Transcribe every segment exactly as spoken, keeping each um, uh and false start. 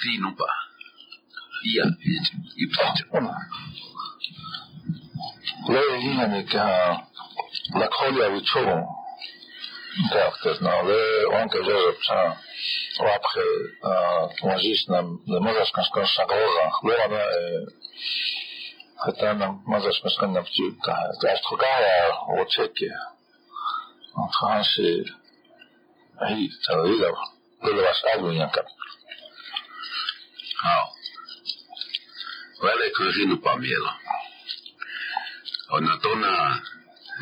V non pas. I A Y. Leo igenik na koljavi čuvom karakterno, le on kaže da après možeš nam da možeš kažeš šagoza, leva hata nam možeš kažeš na ptu ka, da što gaja očeke. En français, oui, ça veut dire que le vassal ou un cap. Alors, voilà que je n'ai pas mieux. On a ton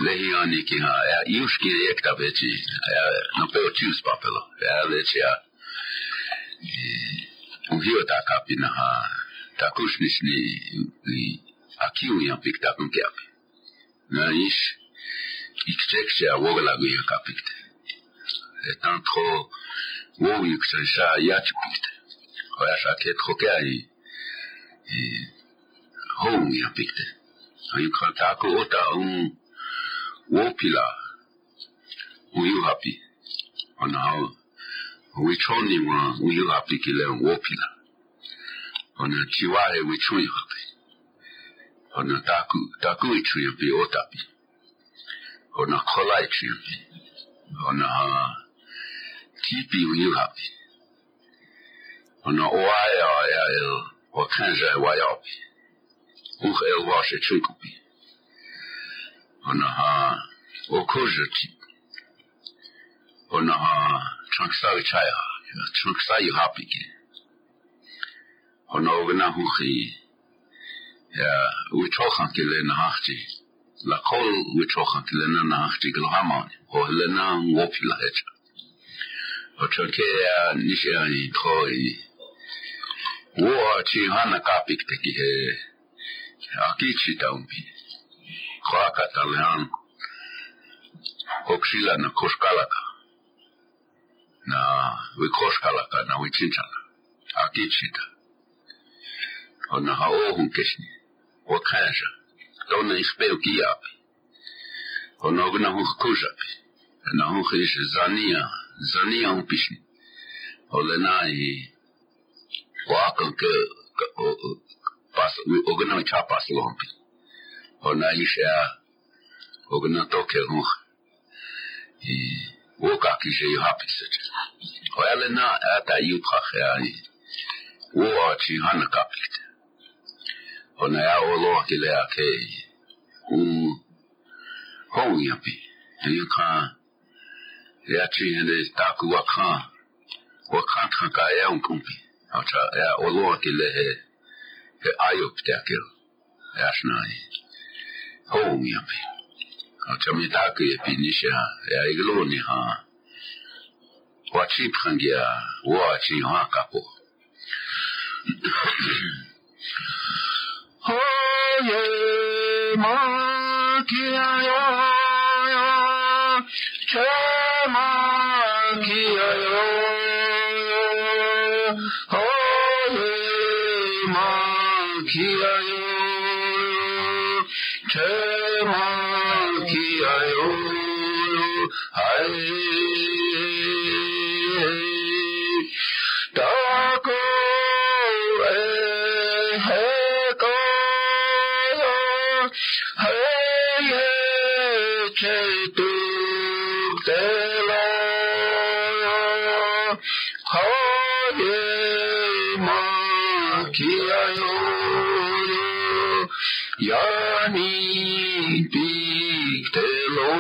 lehiani qui a yuski ektaveti, n'a pas eu ce papel. Elle est là. On vit à capina, ta couche ni à qui ou un pic d'un cap. Naïs. Ixekse a wogalagu yakapikte. Etan tro wogu ixekse a yachipikte. Oya shake trokea i hou yapikte. Ayukrataku ota un wopila uyuhapi. Ona hau wichoni wa uyuhapi kile wopila. Ona chiware wichuni hapi. Ona taku taku wichuni hapi otapi. On a collé on a tipi ou yuhapi, on a oaya el o kenja wayapi, ou el wache chukupi, on a okoja tip, on a chanksa chaya, chanksa yuhapi, on a ognahuhi, uchokan kile nahti. La kol wichokant lena nachtigel hamon, or lena wopila hecha. Ochokea nishani troi. Woa chihana kapik tekihe. Akichi taumbi. Kwaka talehan. Oksila na koshkalaka. Na wikoshkalaka na wichinchana. Akichita. Ona haohun keshni. Wakaja. Don't expel Giap. Onognahu Kujap. And Nahukish Zania, Zania Upishi. Olenai Wakan Pass, Ognacha Pass Lompi. Onaisha Ognatoke Huch. Wokakisha Hapisit. Oelena Ata Yukha Wachi Hanakapit. On a oloa qu'il a accueilli ou on y a pu et il quand il a tué les taku wakan wakan tranka et on compie enfin et oloa qu'il est et ayop taku et ashnai on y a pu enfin mais taku et puis nisha et igloni ha wachi prangia wachi ha kapo Oye, makia yo, che makia yo. Oye, makia yo, che makia yo. Ay, tako eh. Yani piktelo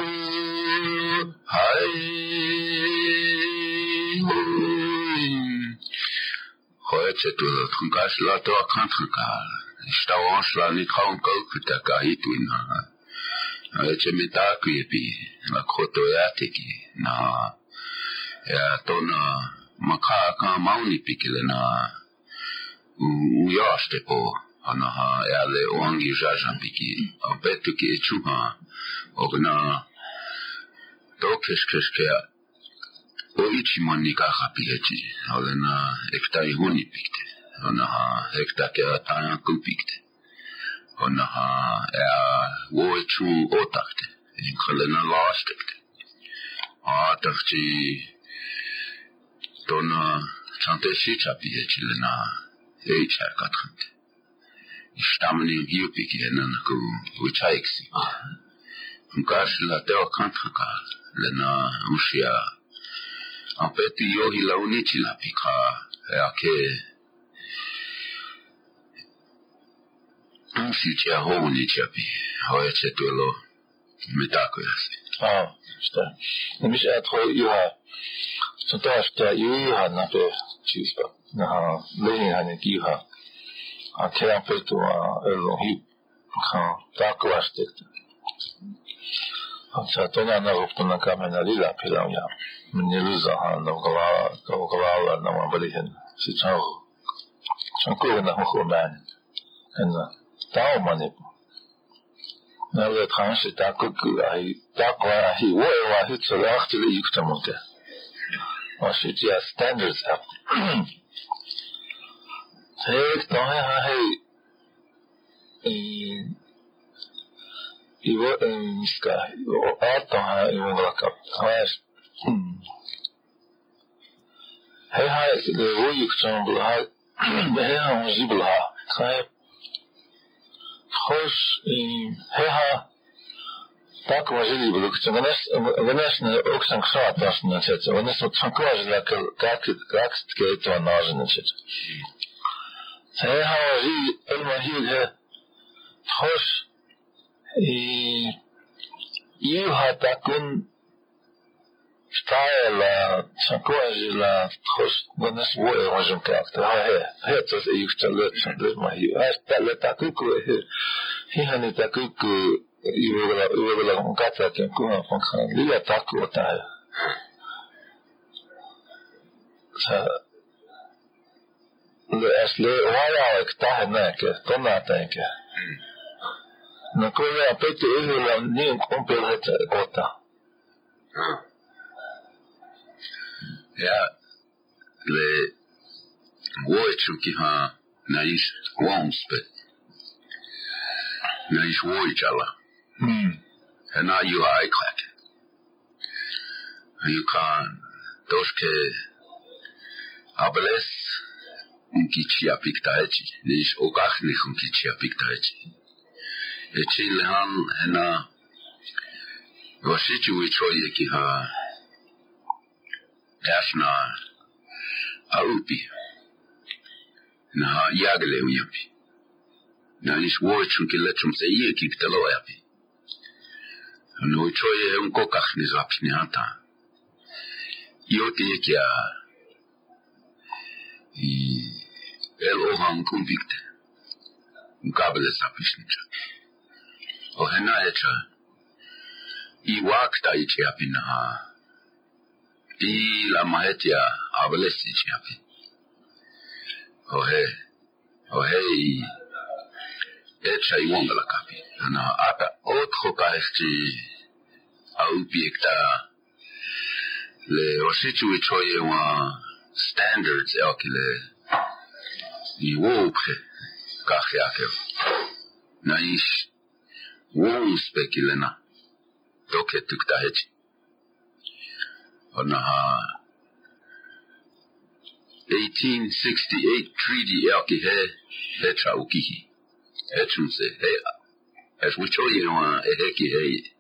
hai hoetze tu tungas la to kanka sta onshla ni kanka kutaka hituna hoetze mitaku epi la koto yateki na ya tona makaka mauni pikilena uyaste po Anaha ale ongi jajan piki abetu ki chuha ogna dokesh keske oichi monika hapieti alena ektai honi pikte anaha ektake atan kupikte anaha er woichu otakte inkalena lastekte atakti dona Çantası çapiye çilena, eğer katkınt. İştamının yupik yenen ku uça eksik. Karşıla teo kantka, lena uşya. Apeti yohi launi çila pika, eake. Uşya houni çapi, hoya çetelo, metakuyas. Ah, işte. Demiş etro yuha. Sodaşta yuha nabe çizpa. Naha lehin hani yuha. Akela petu a elohi. Kan taklaştık. Satona na ruptuna kamena lila pilanya. Meniluza han nokala nokala na mabalihen. Siçao. Çankura na hokuman. Enna. Tao manip. Na ve transi takuku ay takwa hi wa wa hi tsalakti ve yuktamonte. Washington standards up. Take down hey hey. You were in the sky. Or out down you look up. Hey hi the way you come to hey on zibla. Hey. Hoş in hey ha. Так вожили бы, конечно, оксан ксат вас начать. У нас вот санклаж для как как это нажи начать. Сеха вожили, эльмахиле, хош и юха такун стайла санклаж для хош у нас воя можем как-то. А это их целец, эльмахил. А это такуку, хихани такуку. Ивела ивела муката кенкуна фанкан лила такота. Са ле асле ваяк тахнаке тонатанке. Накоя апете ивела нин комплет кота. Я ле войчуки ха наиш кванспе. Наиш войчала. Hmm. And now you are iconic. You can those ables unkichia piktaechi. Nish ogachni unkichia piktaechi. Echi lehan ena vasichu ichoye kiha dashna alupi na yagle uyapi. Na nish woichun kilechum se yeki ktelo yapi. No choje un kokach ni zapniata. Yote kia I elohan convict. Gabele sapishnicha. O henaecha. I wakta ichiapina. I la maetia ablesi chiapi. O he. O he. Echa I wonga la kapi. Ana ata otro kaesti. Aubiekta le ositu ichoye wa standards elkile I wopre kachiake na ish wonspekilena doke tuktahechi ona eighteen sixty-eight treaty elkihe hecha ukihi echunse he as wichoye wa ehekihe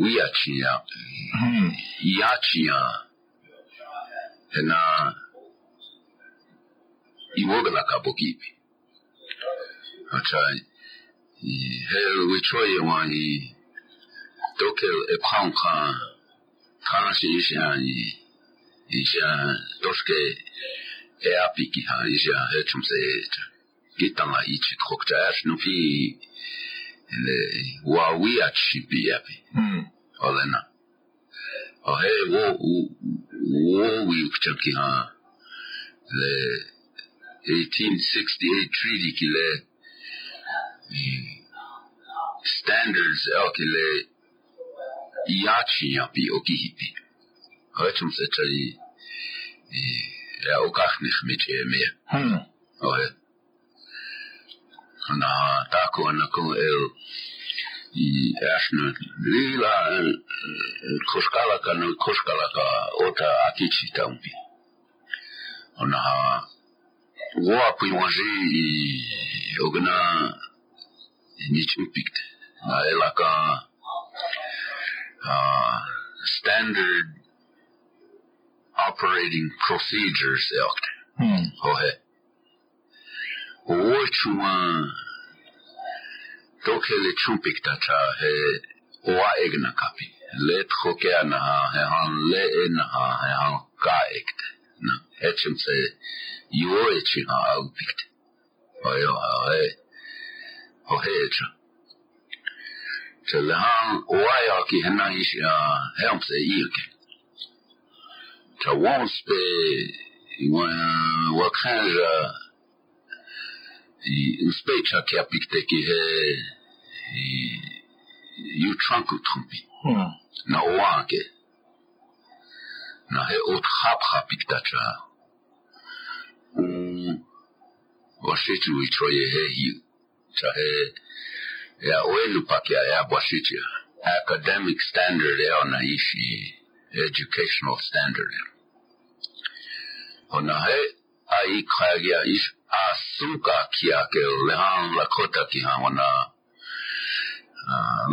We are chia. We are chia. And I work like a bookkeeper. I try. Hell, we try when he took a prank. Can't you see? Is a doske. A picky. Is a headroom. Get on each cocktail. No fee. Wa we at shipi yapi. Olena. Oh hey wo wo we chaki ha the eighteen sixty eight treaty kile standards elkile yachi yapi okihipi. Hachum se chali ya okachnish miche me. Hmm. Oh hey. Na tako anako el I asna lila koskala kana koskala ka ota akichi tampi na wakuiwaje ogna nichupik na elaka standard operating procedures elkt hohe ochuwa tokele chupik tacha he oa egna kapi let hokea na he han le na he han kaekt na etchim se Yoichi out picked. Oyo, oh, hey, till the hang, Wayaki, and I helps a yoke. To once be what kind of inspector kept taking you trunk of trumpy. No one get. Now he ought hap happy that child. Washitu ichoye he chahe ya welu pakia ya washitu academic standard ya ona ishi educational standard ona he ai khagia ish asuka kia ke lehan lakota ki ona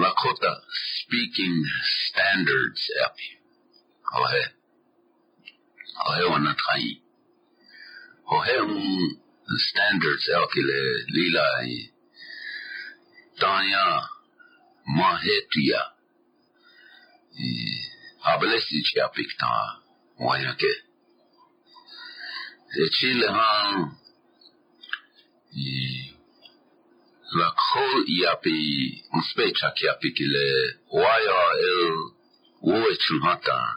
lakota speaking standards api ohe ohe ona kai ohe um standards elkile lilai tanya mahetia ablesichi apikta wayake echile han la khol yapi uspecha ki apikile waya el woechuhata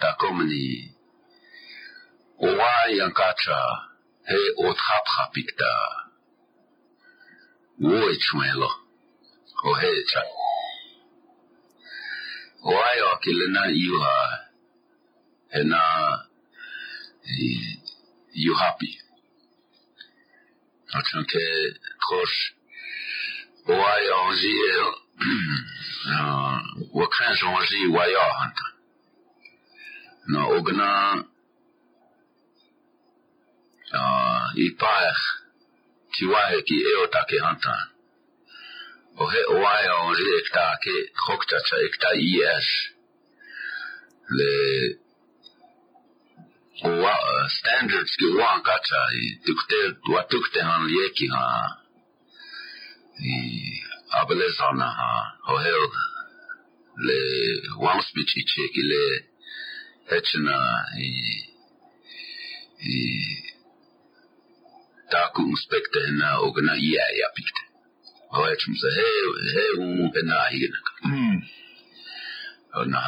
takomni waya kacha he ot hap hapikta woichwelo ohecha oayo kilena iwa ena you happy atanke kosh oayo ziel wakanzo zi wayo hanta na ogna Uh, Ipah Kiwaki Eotake Hunter. Oh, why on the Ektake, Hoktacha Ekta E S. The standards Kiwan Kacha, Tukte, Watuktehan Yekiha, Abelezanaha, Ohel, Le One Speech Chekile, Hetchena. Taku inspector and now ogana yeah yeah picked. Oh actually hey hey na hina. Na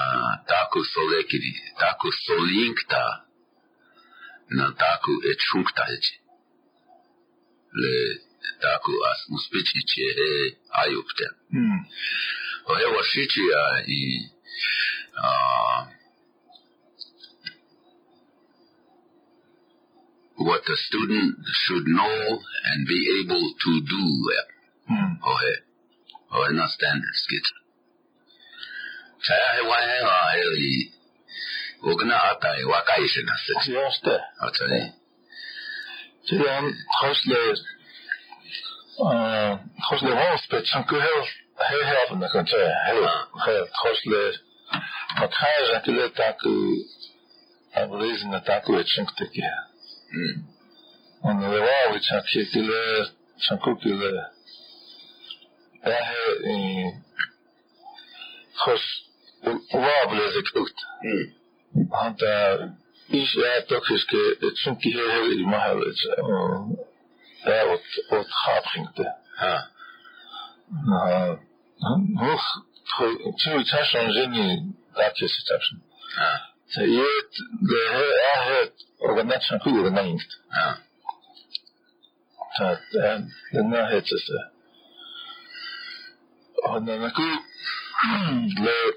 taku solekiri, taku solinkta, na taku etchunkta echi. Le taku as uspichi che ayupte. Oh he was shichi I uh what the student should know and be able to do. Hmm. Oh, hey. Oh, hey, not standards, kid. Chaya, hey, why, hey, hey, Ogna atai, wakaishi na six. Yes, there. Atai. Tiyan, hosle, uh, hosle hospet, sanku hel, hel helven, na kan chaya, hel, hel, hosle, makhaya, zankule taku, abrizin, taku, etchinkuteki, hel. On the wall, which are particular, some popular. I have in Wobbles cooked. And uh, each air talk is a chunky hill in my village. That was what happened there. Two tashes in the Dutchess station. So yet, I heard. Over net zijn goede gemeente. Ja. Dat, en daarna heeft ze. En dan ook. De.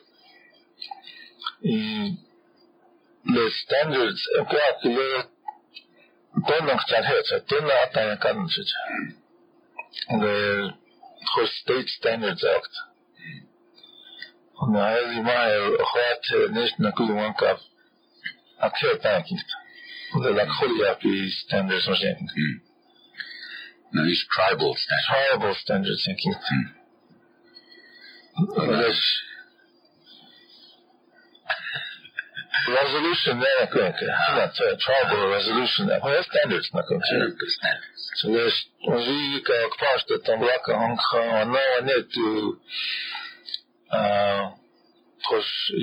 De standards. Ik heb de. Toen nog dat heeft ze. Toen had hij een kans zitten. De. Gewoon state standards act. En dan heb je maar. Gewoon niet naar goede man kap. Accepteer het niet. でなんかホリアピー standards or something. Mm. No, it's tribal standards. Tribal standards thinking. Mm. Well, that's... resolution ね、なんか、今、uh, tribal resolution ね、これ standards なんか。それ、おじいが просто там лака онха, она нету а пос и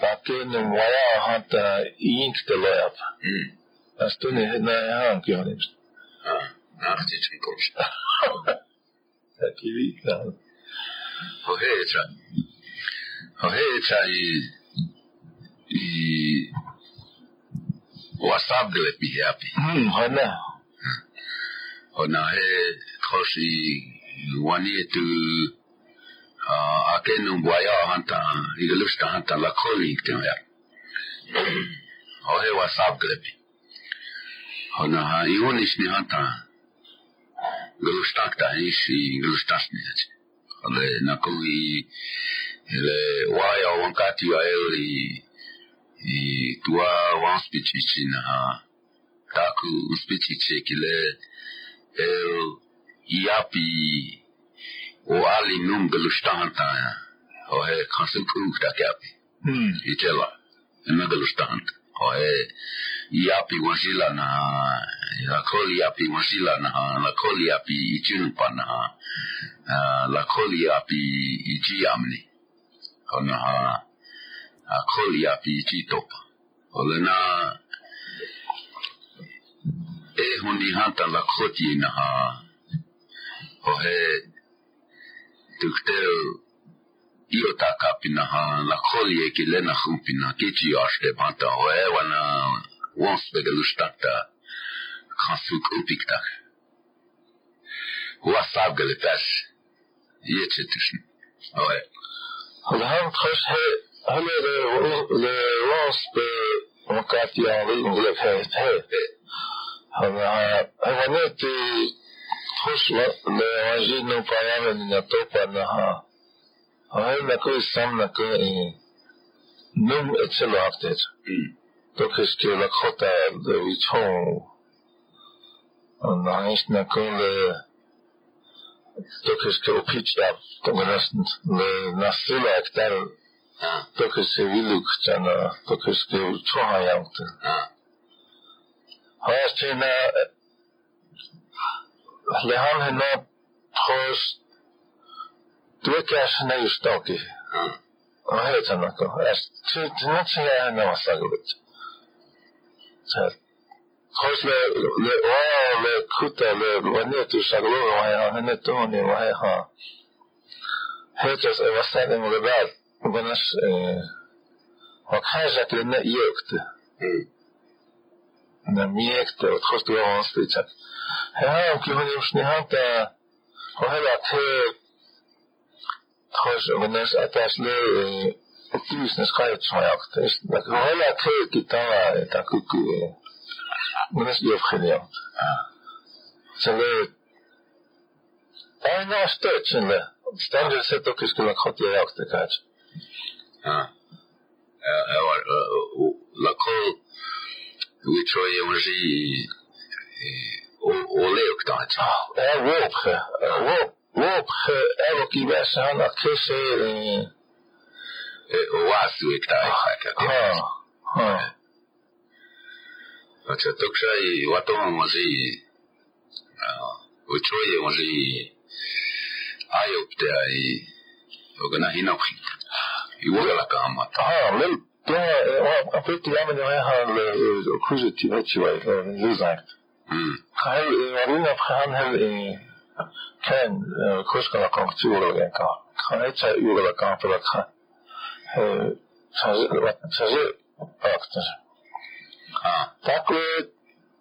пакеном вая хата инктелеп. Астуне на ан кёнис. А, нахтичный кош. Такиви там. Охеца. Охеца и И WhatsApp de let me happy. Mm, hana. Hana he koshi wani tu ah akenu boya hanta igelusta hanta la calling te ya. Ohe WhatsApp de let me. Hana ha ionish ni hanta. Igelusta ta ishi igelusta ni. Ale na koi ele waya wankati wa eli И това ван спичичи на таку спичичи киле ел япи о али нум галуштанта о е консенпрув да капи. Хм. И тела. Ема галуштанта. О е япи вазила на ла коли япи вазила на ла коли япи ичунпа на ла коли япи ичиамни. Она A koli api chitopa. Olena e hundi hanta la koti na ha. Ohe tuktel iota kapina ha la koli e kilena humpina kichi ashte banta ohe wana wanspegelustakta kansuk upiktak. Wasabgeletas yechetushin. Ohe. Olhan khosh he Hana le wasp wakati ya lingla fahte. Hana hana te khuswa le wajinu parana na topa na ha. Hana ko samna ko num etselaftet. To kiske la khota de wichon. Hana isna ko le to kiske opicha to gresnt le nasila aktar Только се вилукт, она только се учоха ямта. А още на лехан е на хос двекаш на юстоки. А е това нако. Аз ти ти не си е на масагурт. Хос ле ле о ле кута ле ването сагло вая не то не вая ха. Хетос е васаден лебат. وبناش وكحاجة لنا يوكت نميكت وتخصت وانسلتك ها وكي هوني مش نهانتا وهلا تهي تخص وبناش اتاش لي اتوس نسخايت شوياكت وهلا تهي كتاوة تاكوكو وبناش يوفخليا سلي اينا اشتوتشن لي Standard set to kiss la khotia yak te kaj. Ah. Eh la call which way energy o leok tat. Eh wop. Wop wop evoki basan a kiss eh oasu ektai ka. Ah. Ah. Acha tokshai waton mozi. Ah. Which way energy I hope that you're going to hit up. You will like a hammer. Ah, little. Yeah, I put the lemon in my hand, a cruiser to actuate, and lose act. Hm. I didn't have a hand in Ken, a Kuskala Contour again. I said, you will account for that. Says it, doctor. Ah, that way,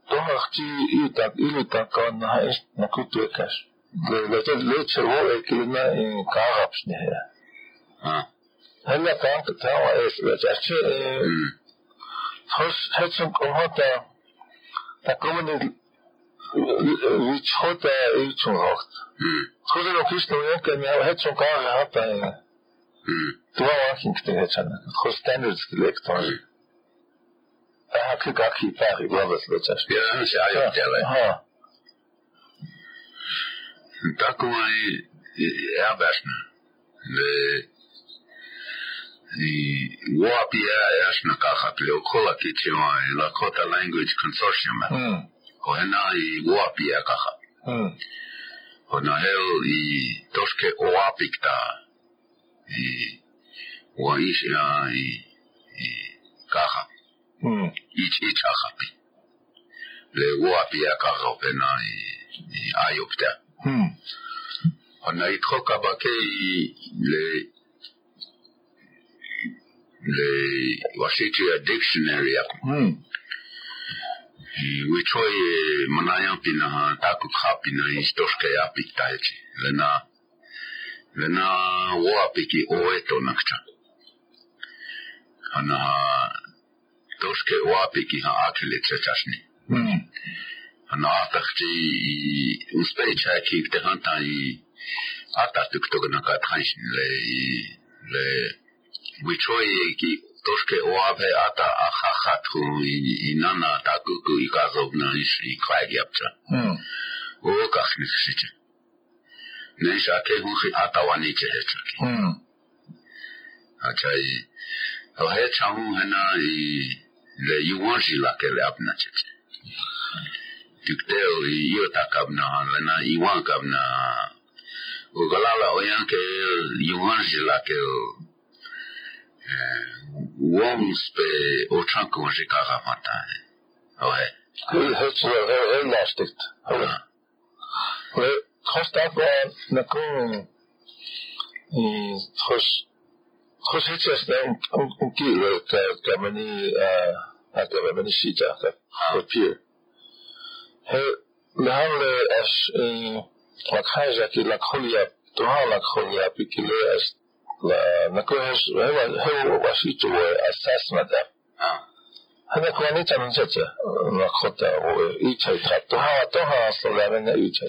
don't have to eat that, eat that, and I not good to a cash. لكن ليش هو الكلمة إن كعربش نهاية؟ ها؟ هلا كان كتاوة إيش بس أشي هش هشم كمهتا تكمل ويشهتا إيشون وقت خذ لو كيش نوعين كمية هشم كعرب هتا توا واقين كتير هشان خذ standards كلكتون Jag tycker att hitta i glömmer slutsats. Ja, han säger jag till dig. Ja. Такой я башня. И Уапия ясно как отвлекла китчева и лакота language consortium. Она и Уапия как. Она и тошке Уапикта. И Уаиша и как. Each each happy. Le Uapia Carropena Ayopta. Hm. On a itokabake le le Washitia dictionary. Hm. Which way Manayan Pina Taku Hapina is Toshke Apik Taichi. Lena Lena Uapiki Oeto Nakcha. On a Toshke Wapiki actually Chachni. Hm. And after the Uspecha keep the Hanta Atatuktoganaka Transin Le Wichoyeki Toshke Wabe Ata Ahahatu Inana Takuku Ikazovna Ishi Kragyapcha. Hm. Okachni Sitcha. Nisha Kehuhi Atawaniche. Hm. Achai. Oh, hey, Chamu Hana. Le Yuanji Lakel Abnachet. Tuktel Yotakabna, Lena Iwankabna, Ugalala Oyanke, Yuanji Lakel, Womspe, Ochanko Jikaramata. Ouais. Elle l'a acheté. Ouais. Constable Nakon. Et Trosh. Processes then completely Germany uh at the Germany seat after appear. The handler as in like Hajaki like Holia to Hala Holia Pikile as La Nakohas Hawashito were assassinate. And the Kwanita and Zeta Lakota or each other to Hala Toha Solana each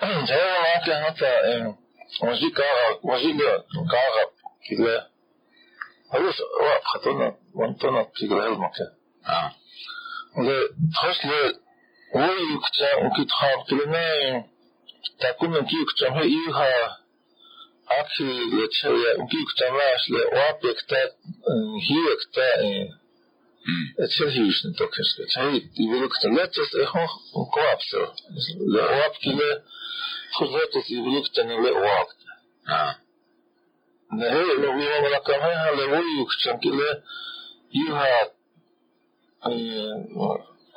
other. They were like another. Maji kara, maji kara, kigla. Alus, wa khatona, wantona kigla elmaka. Ah. Le trusle, oui ukta, ukitra, kilene, takuna ukta, he iha, aki le cheya, ukta mas le wapekta, hiekta, it's a huge token. Hey, you look at the letters, a whole collapse. The wapkile. خذت يبلغت أن لا وقت. آه. نهي لو يوم ولا كم هي هلا ويكشم كله يها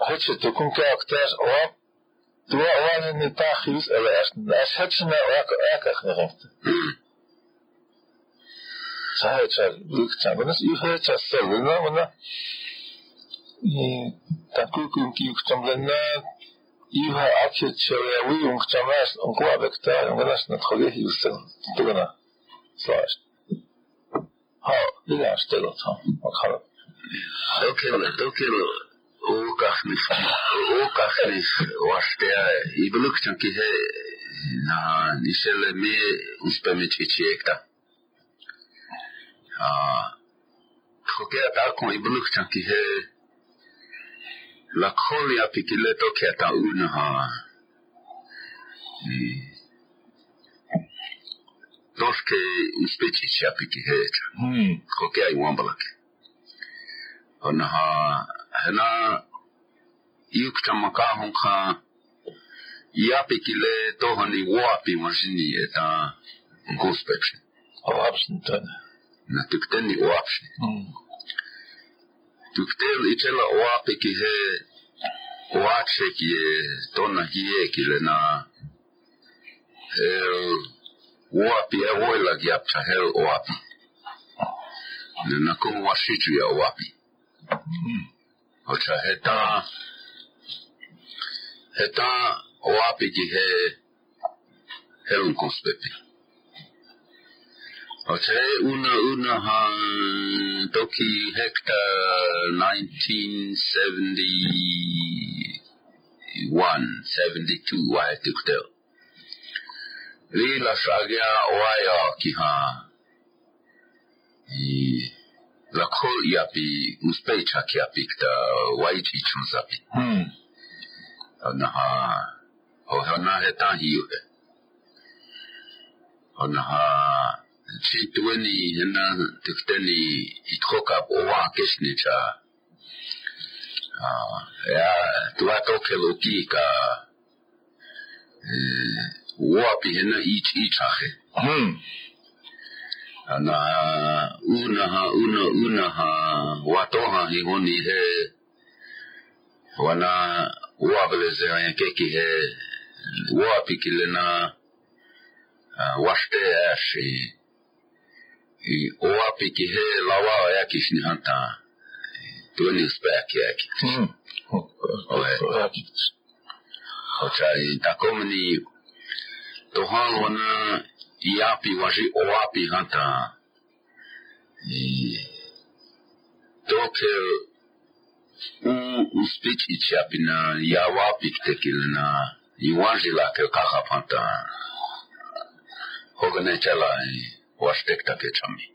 هتش تكون كأكتاس أو دوا وان النتاخيز الأس الأس هتشنا أك أك خنقت. صحيح صار بلغت بس يها تصل لنا ولا تكون كيكشم لنا. Юга отчетчева выум к чамас онкуабек та онгас на тхоге юстен тугана слаш ха дина стело там окхар окело окело окахнис окахнис ваштеа иблукчан кисе на ниселе ме успемечичекта а тхоге атакон иблукчан кисе La colia pikileto keta unaha. Doske uspecicia pikiheta. Hm. Kokea iwambalak. Onaha. Hena. Yukta makahonka. Yapikile tohani wapi masini eta. Gospepsi. Awapsin tane. Natukteni wapsi. Hm. Tuktel itela oapiki he oatseki tonagieki lena el oapi e voila giapcha hel oapi lena komo wasitu ya oapi ocha heta heta oapiki he hel konstepi Oce una una ha toki hekta nineteen seventy-one seventy-two wai tuktel. Lila sagya wai aki ha. lako yapi uspejčak yapik da vajčičun zapi. Hmm. Onaha onaha hetan hiuhe. Onaha čitweni hena tekteni itkokab ova kesniča. Ja tuva tokeluki ka uapi hena ič ičahe. Hmm. Ana unaha una unaha watoha hihoni he wana wabeleze yankeki he wapikilena washte ashi wapiki he lawa yakishni hanta tuni spaki yake hmm okay takomni tohan wana Iapi waji oapi hanta. Toke u uspici ichapi na iawapi kitekil na iwaji lake kakap hanta. Hogane chala washtek take chami.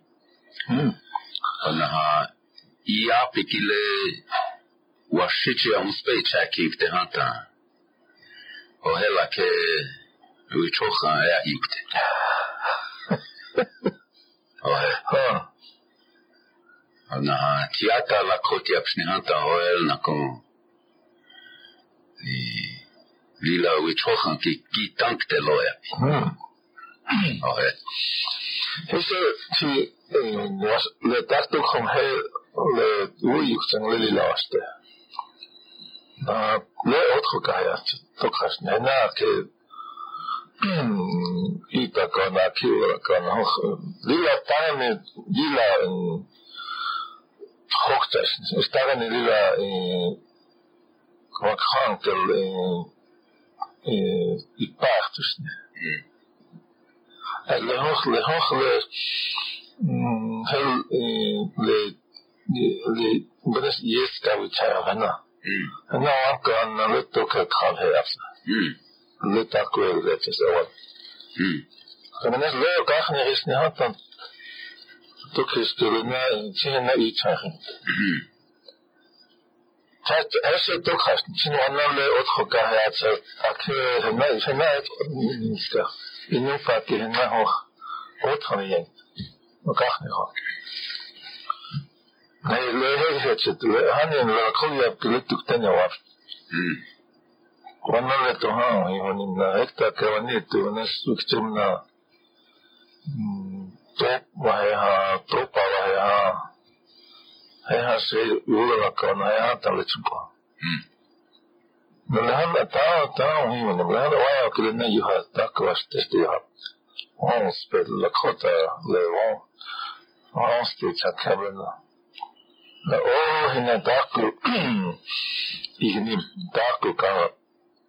Anaha iapi kile washichi ya uspici akikte hanta. Ohela ke uichoka ya ikte. Oh, na tiata la koti apsnihanta oel nako. Lila uichoka ki ki tankte loya. Oh, eso si was le tasto con he le uichang le lilaste. Ah, le otro kaya tokas nena ke Ita kan akiura kan hoch lila taime lila hochtes estaban lila kwankantel I partus le hoch le hoch le hel le le benes yeska vichana na kan le toka kave afsa Le takwel that is the one. Hm. And as Leo Gachner is not took his to remain in each other. Hm. That as a took us, Chinwanale Othokahatsa, Akir, and I tonight, Minister, in your party in Naho, Othonian, Gachner. I lay it to Hanan Lakoya to ten of. Hm. Cuando le tojan y con la esta que bonito una succión la top vaya tropa vaya hay hace uno la canalla tal vez un poco no le han atado tan y bueno le han vaya que le no yo hasta que vas te estoy a vamos pero la cota le vamos vamos te chacarla la oh en el taco y en el taco cada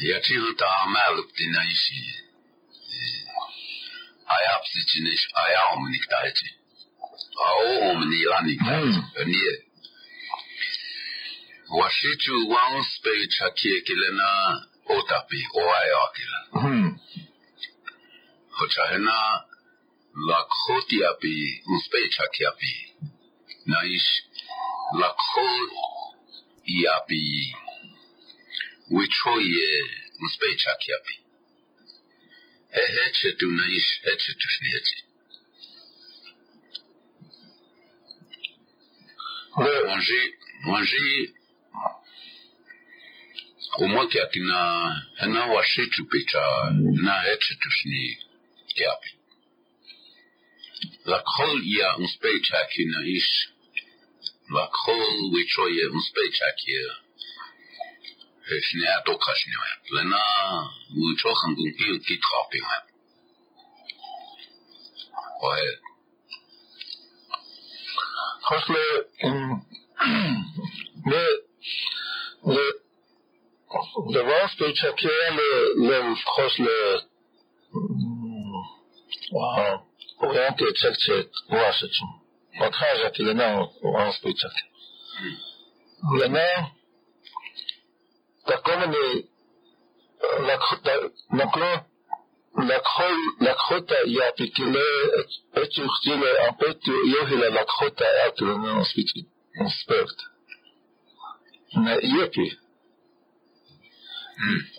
Я чего-то амалуп ты на ищи, а я птичинешь, а я умник дайте, а о умни ланик дайте, не. Вашичу ван спеч хакие килена отапи оая килена. Хотя хена лакхоти апи успеч хакиапи, на ищ лакхол и апи. Wichoje uspejčak japi. He heče tu naiš, heče tu šniječi. Onži, onži, kumokjak na, na vašiču piča, na heče tu šniječi japi. Lakhol ja uspejčak naiš, lakhol wichoje uspejčak japi. Esnea tokasnea. Lena uchohan gunki kitkapinga. Oe. hosle in the the the vast etchakele lev hosle wow oriente etchakte uashetu подхажат или нам вас печат. Лена таковны лакхота накло лакхой лакхота я пикиле эчухтиле апетю йохила лакхота атрона спичит инспект. На йепи.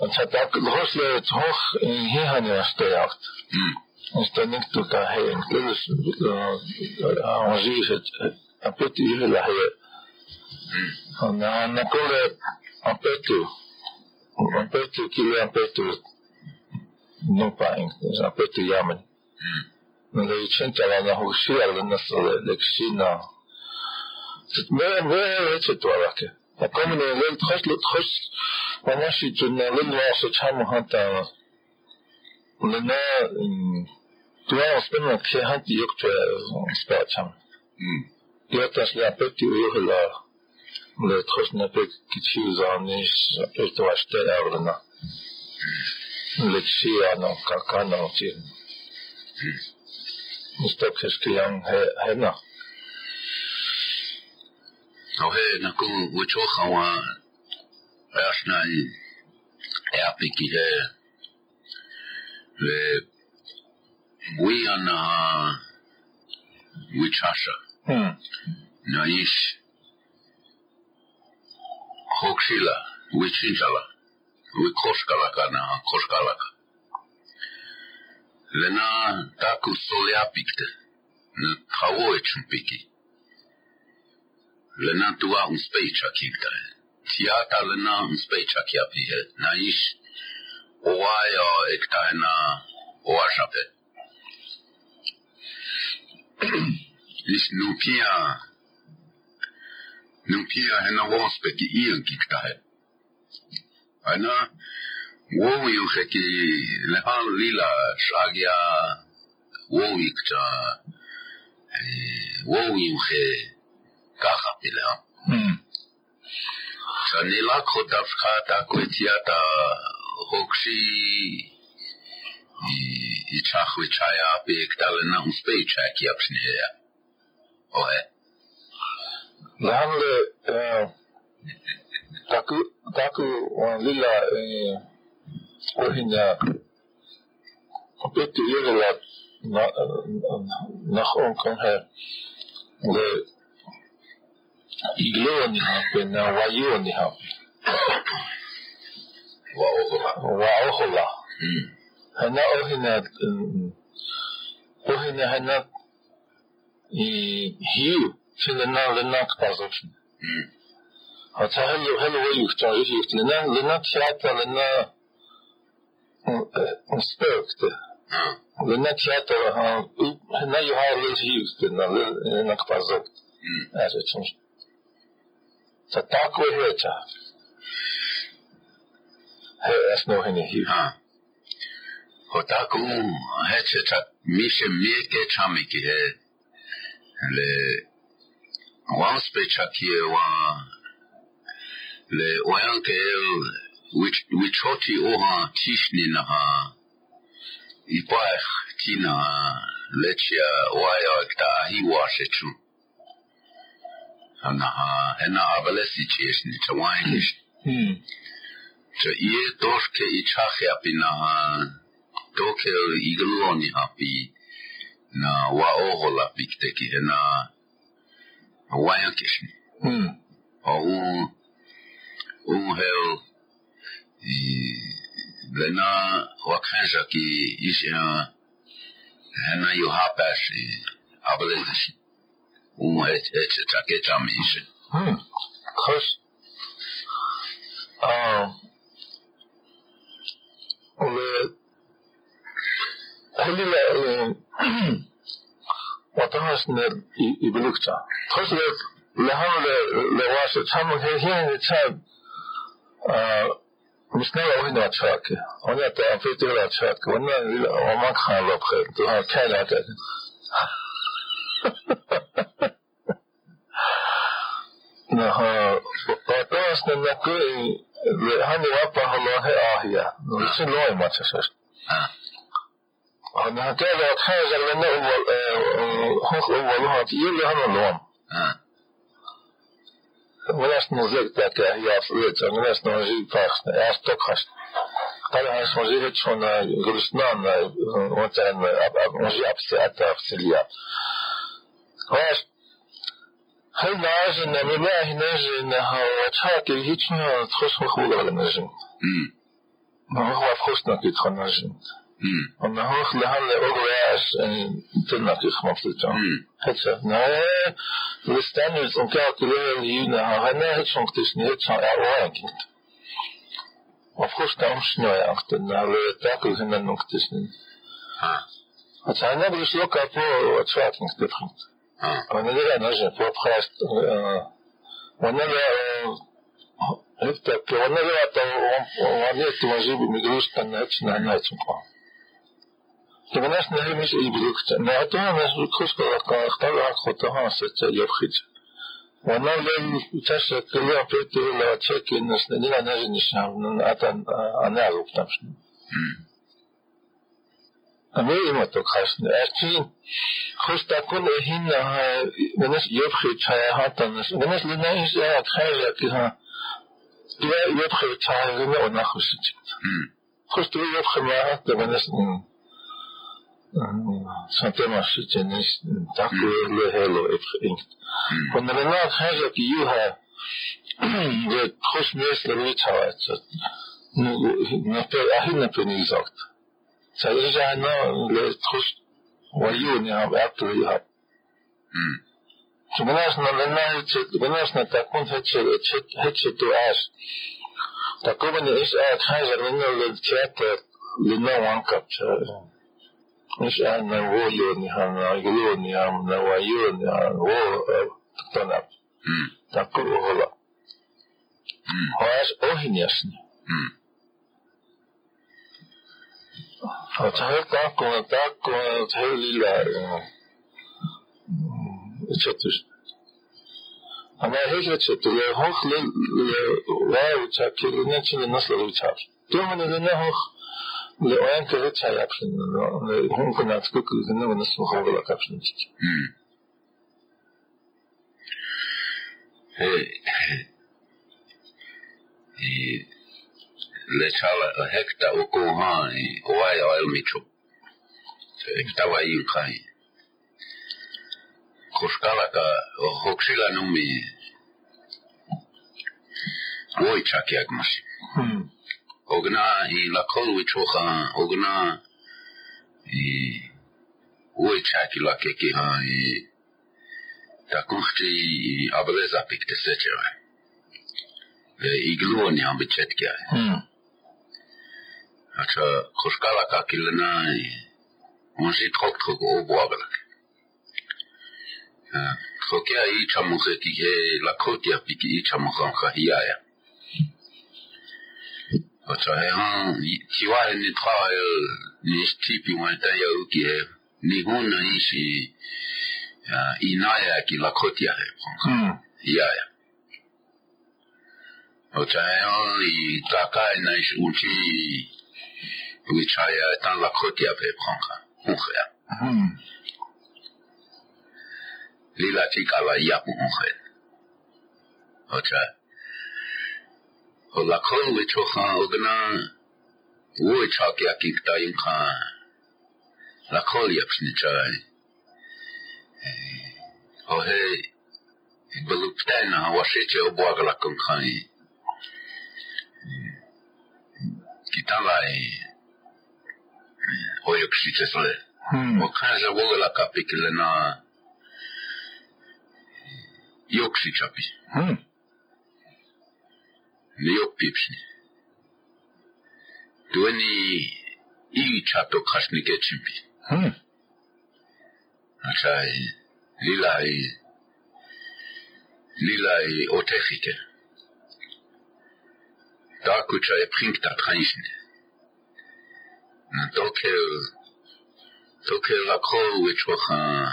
Отца так гросле тох гигане стоят. Is dat niet tot daar heen? Dus aan zich het een beetje hier lachen. En dan komen een beetje, een beetje kilo, een beetje nog pijn, dus een beetje jammer. Maar de centen dan hoe zeer de nationale lektina. Het meer weer het het werken. Dan komen de lente gast, gast, maar als je toen de lente was het helemaal had dan. Lena Tuo spinat ke hanti yokte spacham. Yotas la peti uyola. Le trosna pek kitchi zanis eto ashte avrna. Leksia no kakana ti. Mistok keskian hena. No he na kun ucho khawa ashna i apiki he. The we are na Wichasha. Na is Hoxila, Wichintala, Wikoshkalaka na Koshkalaka. Lena taku soliapikte, na Kawoichum piki. Lena tua unspecha kikta. Tiata lena unspecha kiapihe. Na is Oaio ektaina oashape. Is nupia nupia hena wospeki ian kiktahe. Aina woyu heki lehan lila shagia woikta woyu he kahapila. Sanila kotafkata kwetiata Hoxi I Chahwe Chaya Pekdalena Uspei Chaki Apsneya. Ohe. Lahamle Taku Taku on Lila Ohina Petu Yerela Nahon Konher Le Igloni Happy na Wayoni Happy. Waohola. Hana ohina ohina hana hiu filena lenak pazochne. Ata hello hello wayukta yukta lena lenak yata lena inspect. Lenak yata hana yuharle hiu lena lenak pazok. Azechun. Ta takwe heta. He es no hene hi. Hotaku hetse ta mise mieke chamiki he le waspe chakie wa le oyanke which which hoti oha tishni na ha ipach tina lechia oya ta hi washechu ana ha ena abalesi tishni chawainish. So ie doske ichache api na doke igloni api na wa ohola pikteki na wayankishni. O unhel lena wakanjaki isha hena yuhapashi abaleshi unhet etche taketami isha. Hmm. Kos. Um. Le hele le watahas ne iblukta. Kos le lehale le waset hamu hehen le tab misne ohina chake. Ona te afetela chake. Ona omak halopre. Tu ha kala te. 然後私の中にハニワパハラヘアヒアの一のいまちさし。あなたが話ののをほほはているのの。私の絶対ややすれちゃんですのじパスでやっとかし。彼はそれでそんなグルスナンなお茶のあじあつあたつりや。هل نعزن مباهي نعزنها وتحاكي هيتنا تخص مخبولة على نعزن ما هو أفخصنا كي تخل نعزن وما هو أخلها لأغرى عزن تلنا كي خمطلتا حتى نعزن لستانيز انكارك لها ليونها هنا هيتشان قتسني هيتشان أعوان كنت وأفخصنا أمشنا يأخذنا لتاكل هنا نكتسني أتعنا بريس لوكا بو واتفاعت نكتسني ونرى نجم بودكاست ونرى هكتك ونرى وعليت واجب مدروس تنعتش نعناتهم لبناش نهي مش إبروكت نعطوها نسوكوش كلاكا اختارها خطوها ستة يبخيت ونرى تشتك كلها بيته لها تشكي نسنينا نجم نشعب نعطا نعرب تمشن أمي ما تقصد أكين خستا كل هنا الناس يبخي تاعي حتى الناس الناس لنا إجازة خارجة كها يبخي تاعي لنا ونخسرت خست يبخي معه حتى الناس سنتما شت الناس تأكل لهلو يبخي كنا لنا خارجة كيوها خست ناس لنا تاعي نحن أهلنا بنيزات سيرجع النوم لتخش ويوني هم أكل يهم. تبناش نلنا هتش تبناش نتكون هتش هتش هتش تواش. تقريبا إيش أتحاجر منه للتياتر للنوم عنك بشر. إيش أنا ويوني هم يقولوني هم نويوني هم و تنام. تقول هلا. هاش أهنيسني. أتحرك تاكو تاكو تهلي لا تشتوش أما هيك تشتو لا هخ لا لا وتشكي لنا تشيل الناس لا وتشاف تومن لنا هخ لا أنت رتشا يابشن لا هم كنا تكوك لنا وناس مخابر لا كابشن تشي هي lechal hekta okohai oai oil micho hekta wai kai koskala ka hoksila numi oi chakiak mas ogna I la kolwicho ha ogna I oi chakila keki ha I ta kohti ableza piktesechera e igloni ambichetka अच्छा खुशकाला का किलना मुझे ठोक ठोक ओ बुआगला हाँ ठोकिया ये चमुखे की है लखोटिया पिकी ये चमुखों का ही आया अच्छा है हाँ चिवारे निठाए निस्तीपी वाले यार की है निहुन नहीं सी इनाया की लखोटिया है हम्म या अच्छा है हाँ ये ताका नहीं उनकी We try to la côte à peu près. Lila tika la yap on fait. La côte, we took un organ. We talk ya kick dying car. La côte yap snitchai. Oh, hey, Beluptana was it your boag la concaille. Kitala. Oyuk sitesle. Okaza wola kapikilena. Yok sitapi. Hm. Yok pipsi. Dueni I chato kashnike chimpi. Hm. Achai lilai lilai otefike. Da kucha e prinkta traisne. Tokel, tokel la col which was a,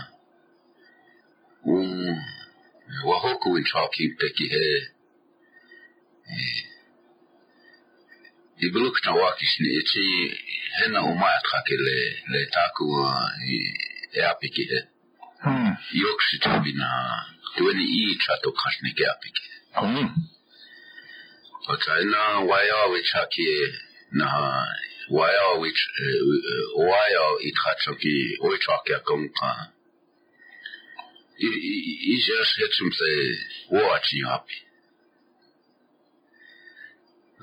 um, वह कोई talking teki he ibluk tawakis ni ichi hena umaya khakele le takwa e apiki he hm yokshi tabina tueni I chato khashne ke apiki hm okaina waya we chaki na waya we waya ithachoki we chakya komka he just had some say watching up.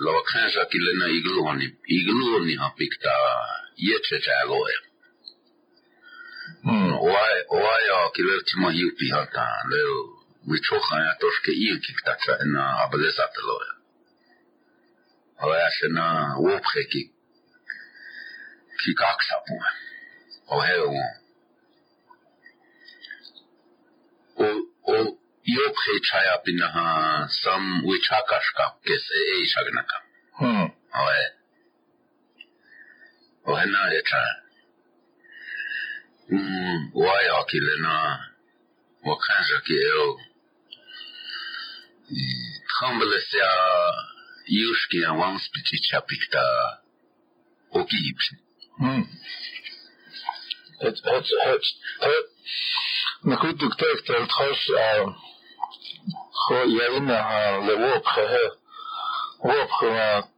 Lokanza Kilena Igloni Igloni Hapikta Yetchaloe. Hm, why why Kilertima Yupi Hata, Lil Wichoka Toshke Yukikta and Abalesataloe. Alasana Wopeki Kikaksapu. Oh, hell. O Yokhe Chaya Pinaha some which Hakashka guess a Shagnaka. Hmm. Oh, oh, Hena Echa. Hm, why Akilena? What kinds of kill? Humblesia Yushki and one spiticha picta Okip. Hmm. It's it's it's Nakutu Tech Telthosh Yarina the Wop Wop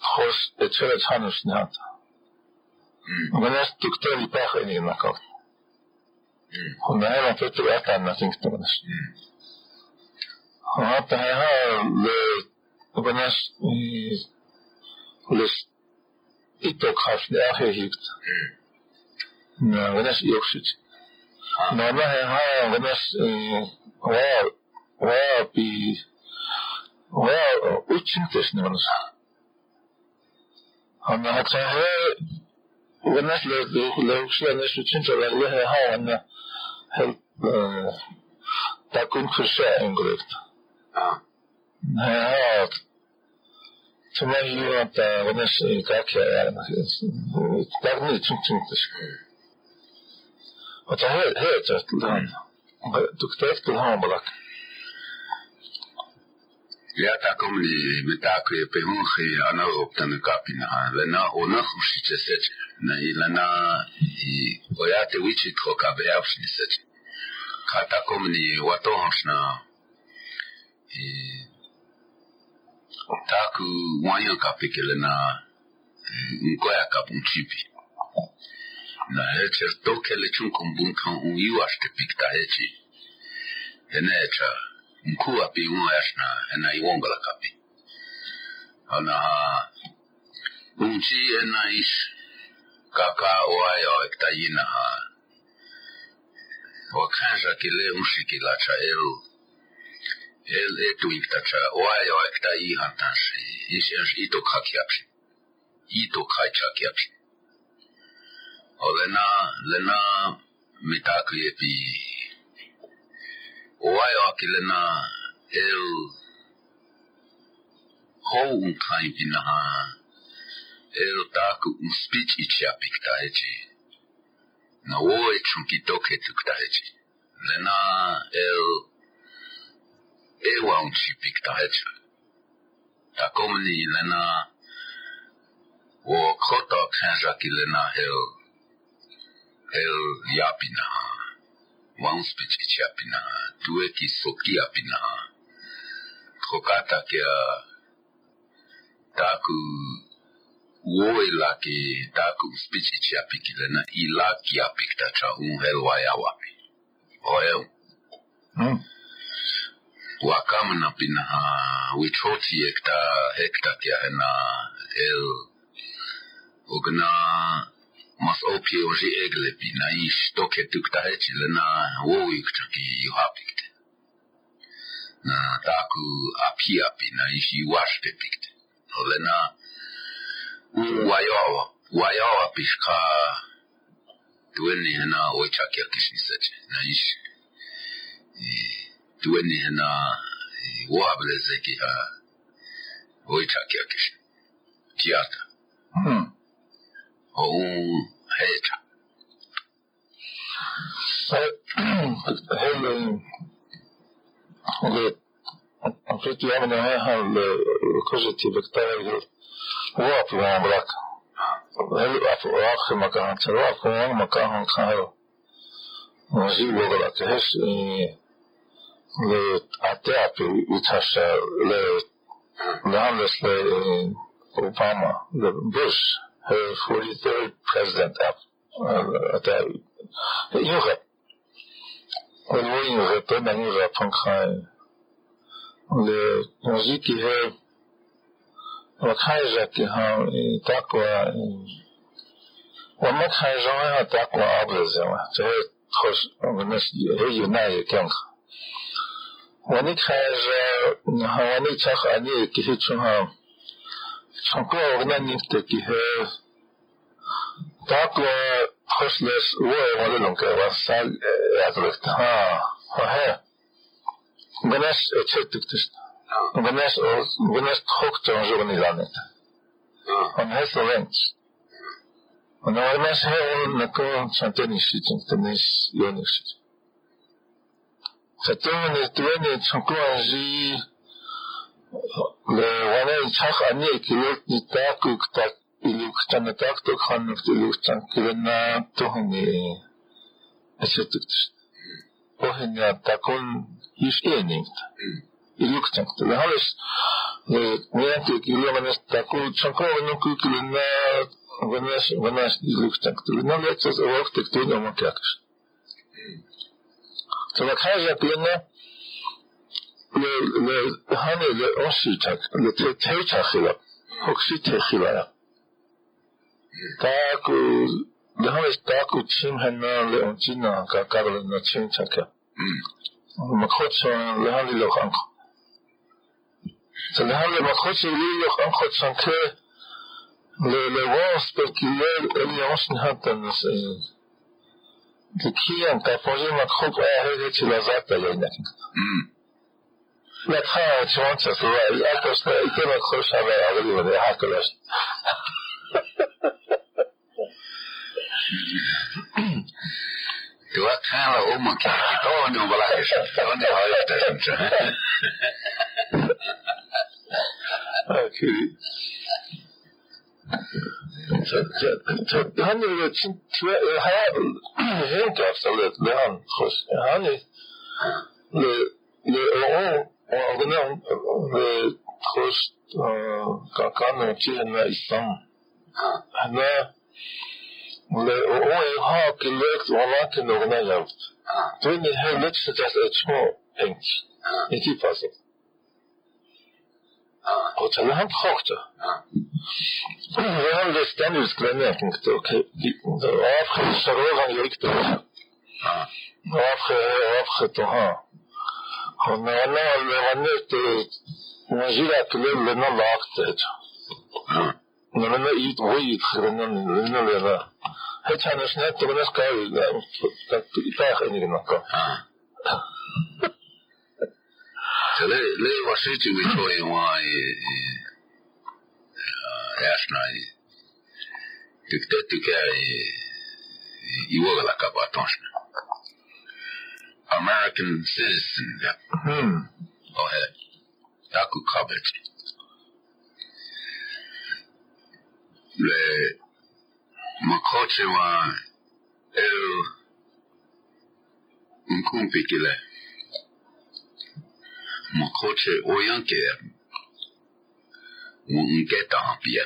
Hosh the Church Hanusnat. When I took Terry Pach in Nakov. When I have to attack nothing to us. After I have the Venice list, it took half the archived. No, that's Yorkshire. No, no, no, that's well, well, be well, which is known. And I said, when I said, the Yorkshire and the Switch are like, how and help that couldn't share in group. I had to make you at the Venice Caca and it's definitely something to school. But I heard it at the doctor Hamburg. Yata commonly with Akri Pehunhi and European Capina, Lena or Nahushi said, Nailana, Oyate Wichikoka Beavshin said, Kata commonly Watohna Taku, Wanyaka Pikelena, Nkoyaka Punchipi. Na echa tokele chunkumbunka unuashte pikta echi. Enecha mkua pi unuashna ena iwongala kapi. Ana unchi ena ish kaka oaya ektayina ha. Wakanza kile unshikila cha elu. El etu iktacha oaya ektayi hantanshi. Ish ito kakiapshi. Ito kakiapshi. O lena lena mitakli epi oayo aki lena el hou unkain pinaha el taku unspich ichiapi ktaechi na oe chunki toke tu ktaechi lena el ewa unchipi ktaechi takomni lena o koto kanjaki lena el el yapina once pitch yapina tueki soki yapina kokata ke taku woela ke taku pitch yapikilena ilaki yapikta cha unhelwa yawapi oel hm wakamna pina wichoti ekta ekta yana el ogna Mas opi oji eglepi na ish toke tukta hechi lena woik chaki yuhapikte. Na taku api api na ish yuashte pikte. No lena wayawa wayawa pishka tueni hena oichaki akishni seche. Na ish tueni hena wablezeki ha oichaki akishni. Tiata. Hmm. Oh, hey. هي الفكرة يا من هاي الكوزتي بكتيريا واقف عمرك هل واقف مكان واقف مكان خير وزيد وغلط هس للتعب يتحس ل لامس ل Obama the Bush her forty-third president of Europe. When we in Europe, in Europe, in Ukraine, the music we have, what Kaiser we have, Takwa, what much Kaiser we have, Takwa Abrazema. So it's because we unite again. When it Kaiser, when it talk, I need to hit you home. Some people don't need to hear. Takwa. خشلس ووالد لونك وصل أدركت ها ها بناس تشتكتشت بناس بناس تخوك تنجرني لانت أنا هسه لينش أنا بناس هاي نكون سنتين شيتين تنيس يونيس فتوني توني تنكون زي لوانا يشخ أني كيلو نتاكو كتاك iluktan taktok hanft iluktan kirna tohni esetik ohnya takon hishenint iluktan the house the niente kilometers takon chakon kuklina venas venas iluktan no lets work tekton omakak tava khaja kirna le le hane le ositak le teta khila oxit khila Tak, the house tak with him and Leontina, Carol Natchinchaka. Macotan, the Hali Lohank. The Hali Macotan, Lilok Uncle Sanke, the walls peculiar Elianson Hattens. The key and Caposi Macob are ready to Lazata. That how it wants us to write. I was there, I came across our little hackers. Du har kallat om och kallat om nu bara här så då ni har gjort det så. Okej. Så så så han är ju två har helt absolut det han först han är le le och och den först kakan tjänar i sam. Han وهو هاك الوقت ولكن الأغنية جابت تقولي هاي ليش تجلس أشمو إنت إنتي فاسد قلت أنا هم خاطر وهم لستانيوس كلامي كنت أوكي وأفخر الشغل عن يريكته وأفخر وأفخر تها أنا أنا لغنيت مجيلا كلام لنا لاقتت لنا يد ويد خلنا لنا لنا هيك أنا سنت وناس كاوي لا تتاخ إني نكون. تلي لي وصيتي ويتوي واي أشناي تكتت كاي يوغلا كاباتونش. American citizen. هم. أوه. تاكو كابت. ل. Makoche wa el mkumpi kile. Makoche oyanke ya. Mungeta hampia.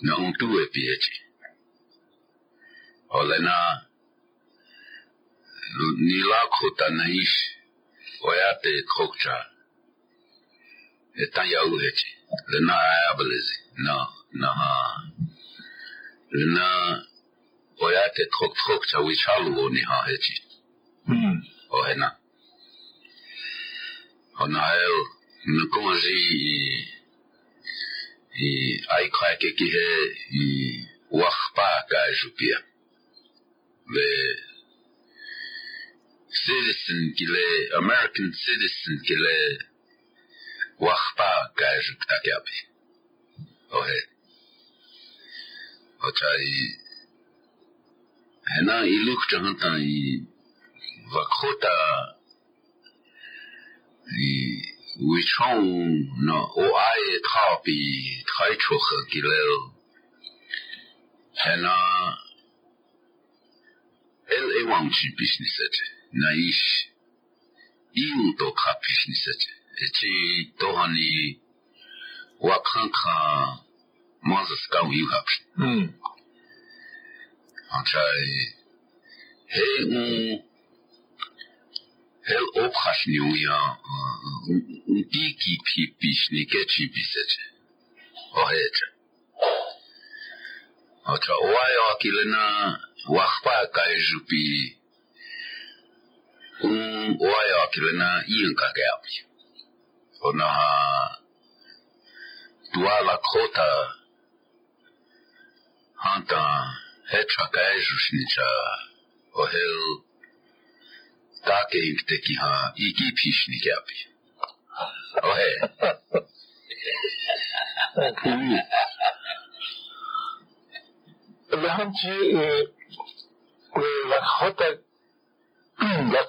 Na untuwe piechi. Ole na nilakota naishi. Oyate kokcha. Etan ya uhechi. Lena ayabelezi. Na, na haa. Lena oyate trok trok cha wichalu ni ha hechi. Mm. Ohena. Onael nkonzi i ai kwake ki he i wahpa ka jupia. Le citizen kile American citizen kile wahpa ka jupta kapi. Ohe. Otai And now he looked at him, Vakota, which home, no, oh, I copy, try to her gilel. And now, L A won't business it, Naish, in to car business it, it's a Dohani, Wakanka, Moses Gow, you have. Antai, hey, um, hell, ophash new ya, um, diki pipish, nikechi biset. Oh, head. Antai, why are kilena, wachpa kaijupi, um, why are kilena, yinka gabi. Onaha, duala kota, hanta, Hetra Gajushnicha, or hell, Dake Tekiha, Igipishnigapi. Oh, hey. The Hunty, like hot, like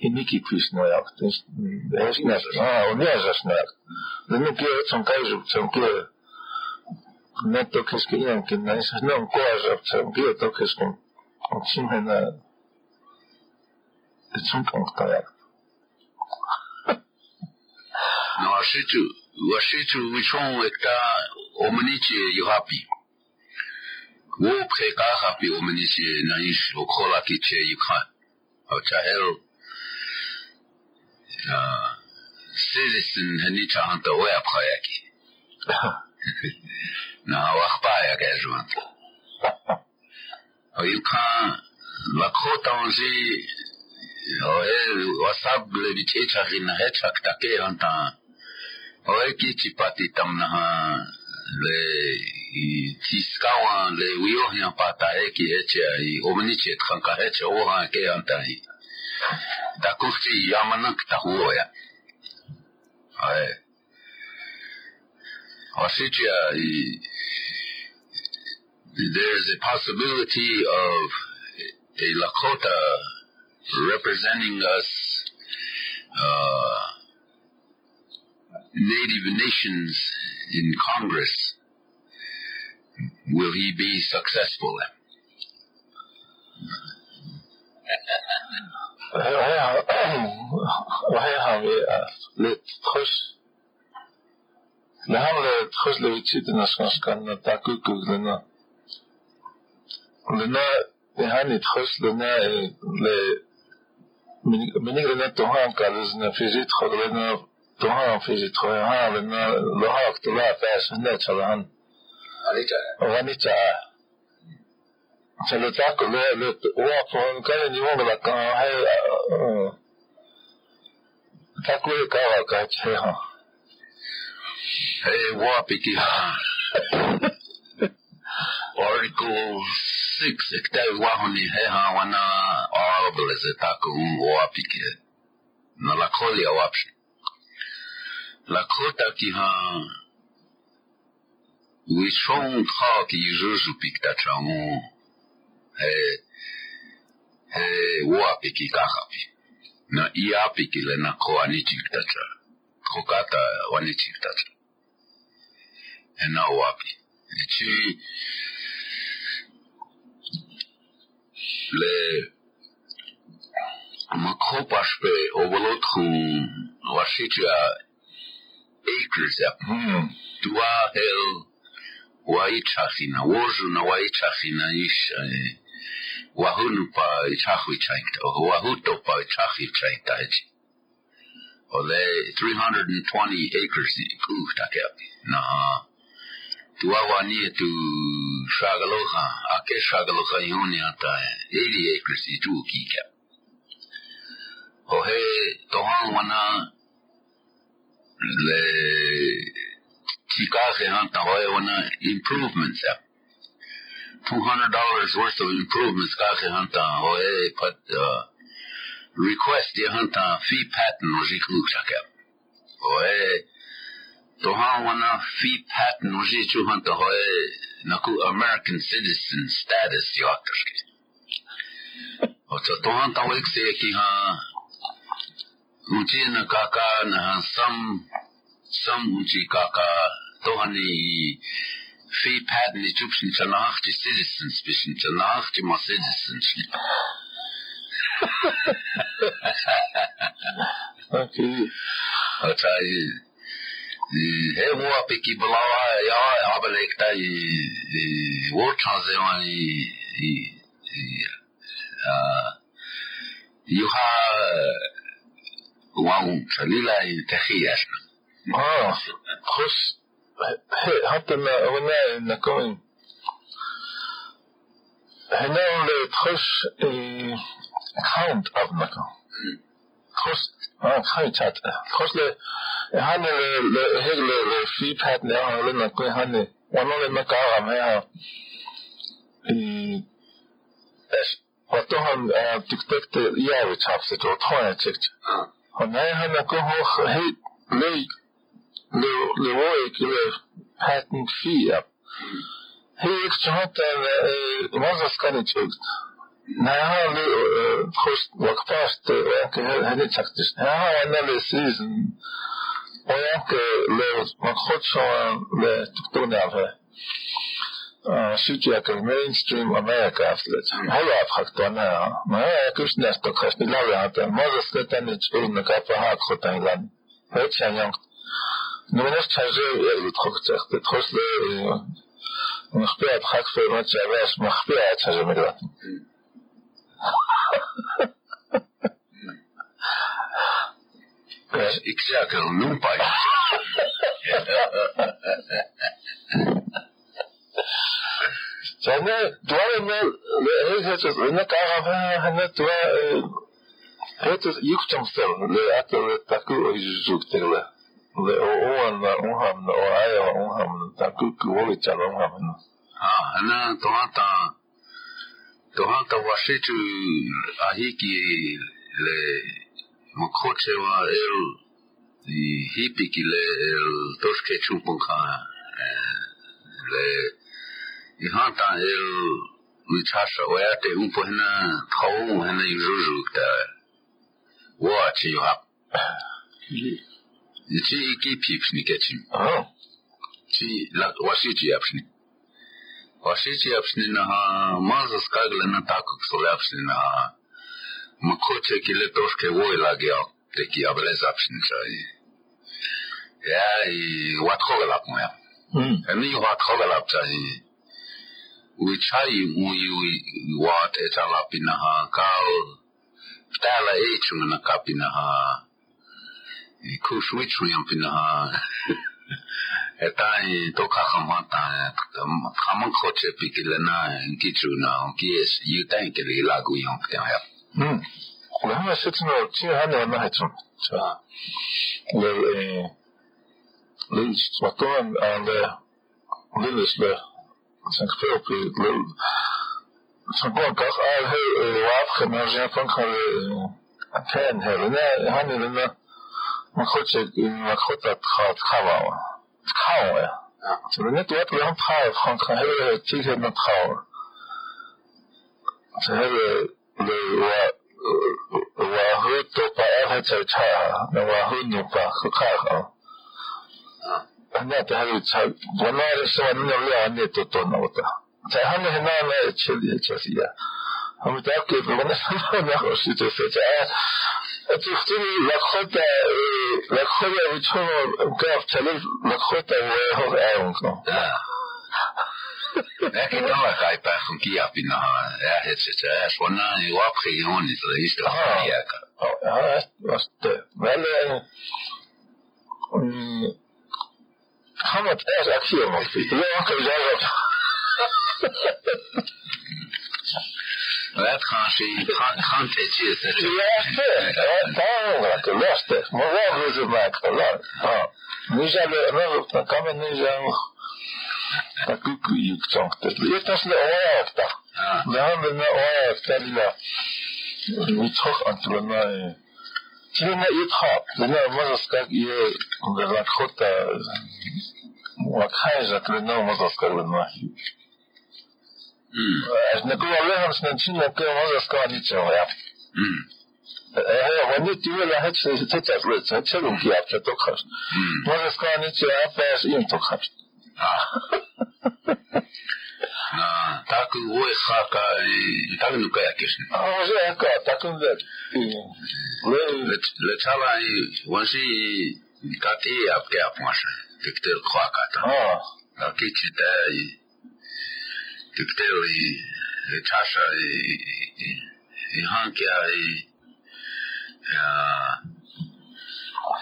in Niki Pisnoyak. The hairs nest. Oh, there's a snack. The Niki had some carriage, some clear. Not took his skin and can nice. No, cause of some clear took his skin. It's something that it's something that no, I see to, I see to which one like that, Omenichi, you happy. Whoop, take a happy Omenichi, Naish, or Kolakiche, you can't. Or Tahel, uh, citizen, Hanita Hunter, where Payaki. Now, Apayak as one. Or you can't, like hot on the, or what's up, lady teacher in a hedgehog, take on time, or a kitty patty tamnaha, le Tiskawan, le Wiohian pata, eki, eche, omniche, kanka, eche, or a key on time. Takufi Yamanak Tahuya. Or Sitia. There's a possibility of a Lakota representing us uh, Native nations in Congress. Will he be successful? Lena, the honey trust Lena, the meaning Lena Tohanka, there's no visit, Lena Tohan visit, Lena Lohak to laugh as natural. Anita, Anita, Salutaco, let walk on Karen Yonga, Taku Kawaka, hey, Wapiki. Article six, ektai wahoni heha wana arable is a taku wapike. Na lakoli awapshi. Lakota kiha wishong ha ki yuzuzu pikta chamu he he wapiki kahapi. Na iapiki le na koanichikta cha. Kokata wanichikta cha. And na wapi. Ichi le makopashpe obolotun washitia acres up dua hell waichahina wozuna waichahina ish wahunupa ichahu chainta wahutopa ichahi chainta ichi ole three hundred and twenty acres kuhtakeapi na Tuawani to Shagaloha, Ake Shagaloha Yoniata, eighty acres, two kika. coge tohan wana le chikaje han tahoe wana improvements up. Two hundred dollars worth of improvements kaje han tahoe pat uh, request the han ta fee patent ojiku chaka. Oe tohan wana fee patent ojiku han tahoe naku American citizen status yakaski. So tohan tawik se ki ha unchi na kaka na some some unchi kaka tohani fee patent Egyptian sanach the citizens bisschen sanach the ma citizens. Okay. Okay. He wa peki balawa ya abelekta I war transition I Uh, you have one Salila in Tahir. Oh, Chris, حتى هنا نكون هنا ولا تخش account أبنك. خش آه خايف تات. خش ل هنا ل هيك ل في بحث نعم ولا نكون هنا وانا لما كارم هيا. But tohan detect yeah which helps it or toy check. On I had a go hate late the patent fee up. He extra hot and was a scanning check. Now first work past the head check this. Now another season level the to Uh, mainstream America after that. Hello, Hakana. My Krishna stock has been lavish and mother's letter is in the Kapahak Hotangan. Hurts and young. No one has ever talked to the Hosler Mahpia Hak for much arrest Mahpia has a middle. Exactly, no bite. So I know, do I know the in the caravan and to uh you can sell the actor Taku is the Oan Unham or I Unham Taku Unham. Ah, and then Tohanta Tohanta Washitu Ahiki le Mokochewa El the Hipiki le Toske Chupunka le Ihanta el Richasha Wayate Umpana Tau and Yuzuk the watch you up. The Chi keeps me catching. Oh. Chi like Washiti Apsni. Washiti Apsninaha, Maza Skagla and Takuk Solapsina Makoche Kiletoske Woilagio, the Kiables Apsni. Yeah, what Hogalapmoya. And you what Hogalapta. We try you what at a lapinaha, Carl, Tala H. and a capinaha, Kushwichriampinaha, at I Tokahamata, Hamakoche Pikilana, and Kitchuna, yes, you thank it, Laguyam can help. Hm. Well, I'm a sitting out two hundred nights. Well, uh, Liz, what on the Liz there. Zijn gevoel, zijn gewoon kast al heel wapen, maar zijn van gaan fan hebben. Nee, handen en maar goed, maar goed dat gaat gaan. Het gaan ja. Ze doen net wat we aan het gaan gaan hele tijd met gaan. Ze hebben de wat wat het op het het gaan, dan wat hun nu gaan. And that I would say, when I saw another to Tonota. Tahana Hanana Chili Chasia. I would have given one of the cities such as a fifteen Lakota, Lakota, which home Gav Chali, Lakota, where of Aronco. I can know a guy back from Kiapina. I had such as one night you up here on is the East of Kiaka. That's the well. How much as axiom of it? lehet hasi, hantégyűjtő. Lehet, tanulnak, lehet, maga hozumák, lehet. Nézzel, kamennézzel, a küküljük csonktett. Értes ne olajapta. De hanem ne olajapta, de mit hok antulnai. Tényleg itt hap, de mazaszkák, ilyen, mert hota, meg helyzet, de nem mazaszkák, de nem. Аз никога лехам с начинам към възраска ничего я. Е, вон ти вела хат се тета злеца, целом ти апта токаш. Възраска ничего я пас им токаш. На так ой хака и так нука якеш. А же яка так нвет. Лет летала и ванси кати апте апмаш. Тектер хаката. А, на кичите и Tiktel i Chasha i Hankia i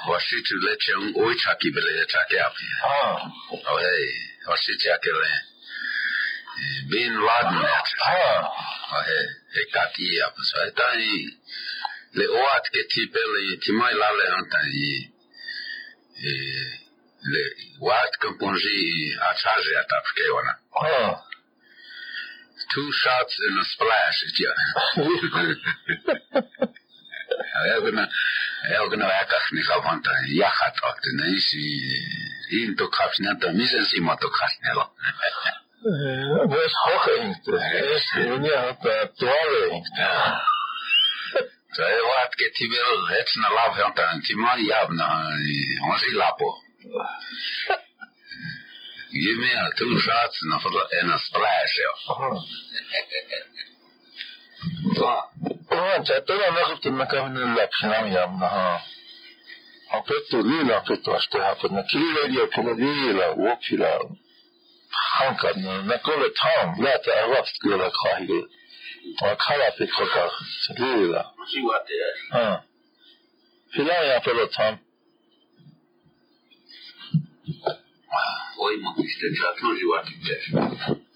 Wasitu leche oichaki bele chaki api. Ah. Okay. Wasitu akele Bin Laden. Ah. Okay. Ekati api. So etani le oat ke tipele timai lale antani le oat komponji achaje atapke ona. Ah. Two shots and a splash at you. Elgona Akasnikavanta, Yahatok, and he into Kapsnata, Missus Imato Casnello. There's Hawking, there's Tory. So I want to get him, that's not love, and Timon Yabna, Onzilapo. Give me a two shots and a, and a splash. Once I told him I to make an election. I put to Lila, put us to happen. The Kila, you can Lila, walk you out. Hank and I call it home. Later I lost Lila Kahil. Or Kalapik for Lila. See what they are. Hilaya for the time. Oi, mano, isso é já tão joado, gente.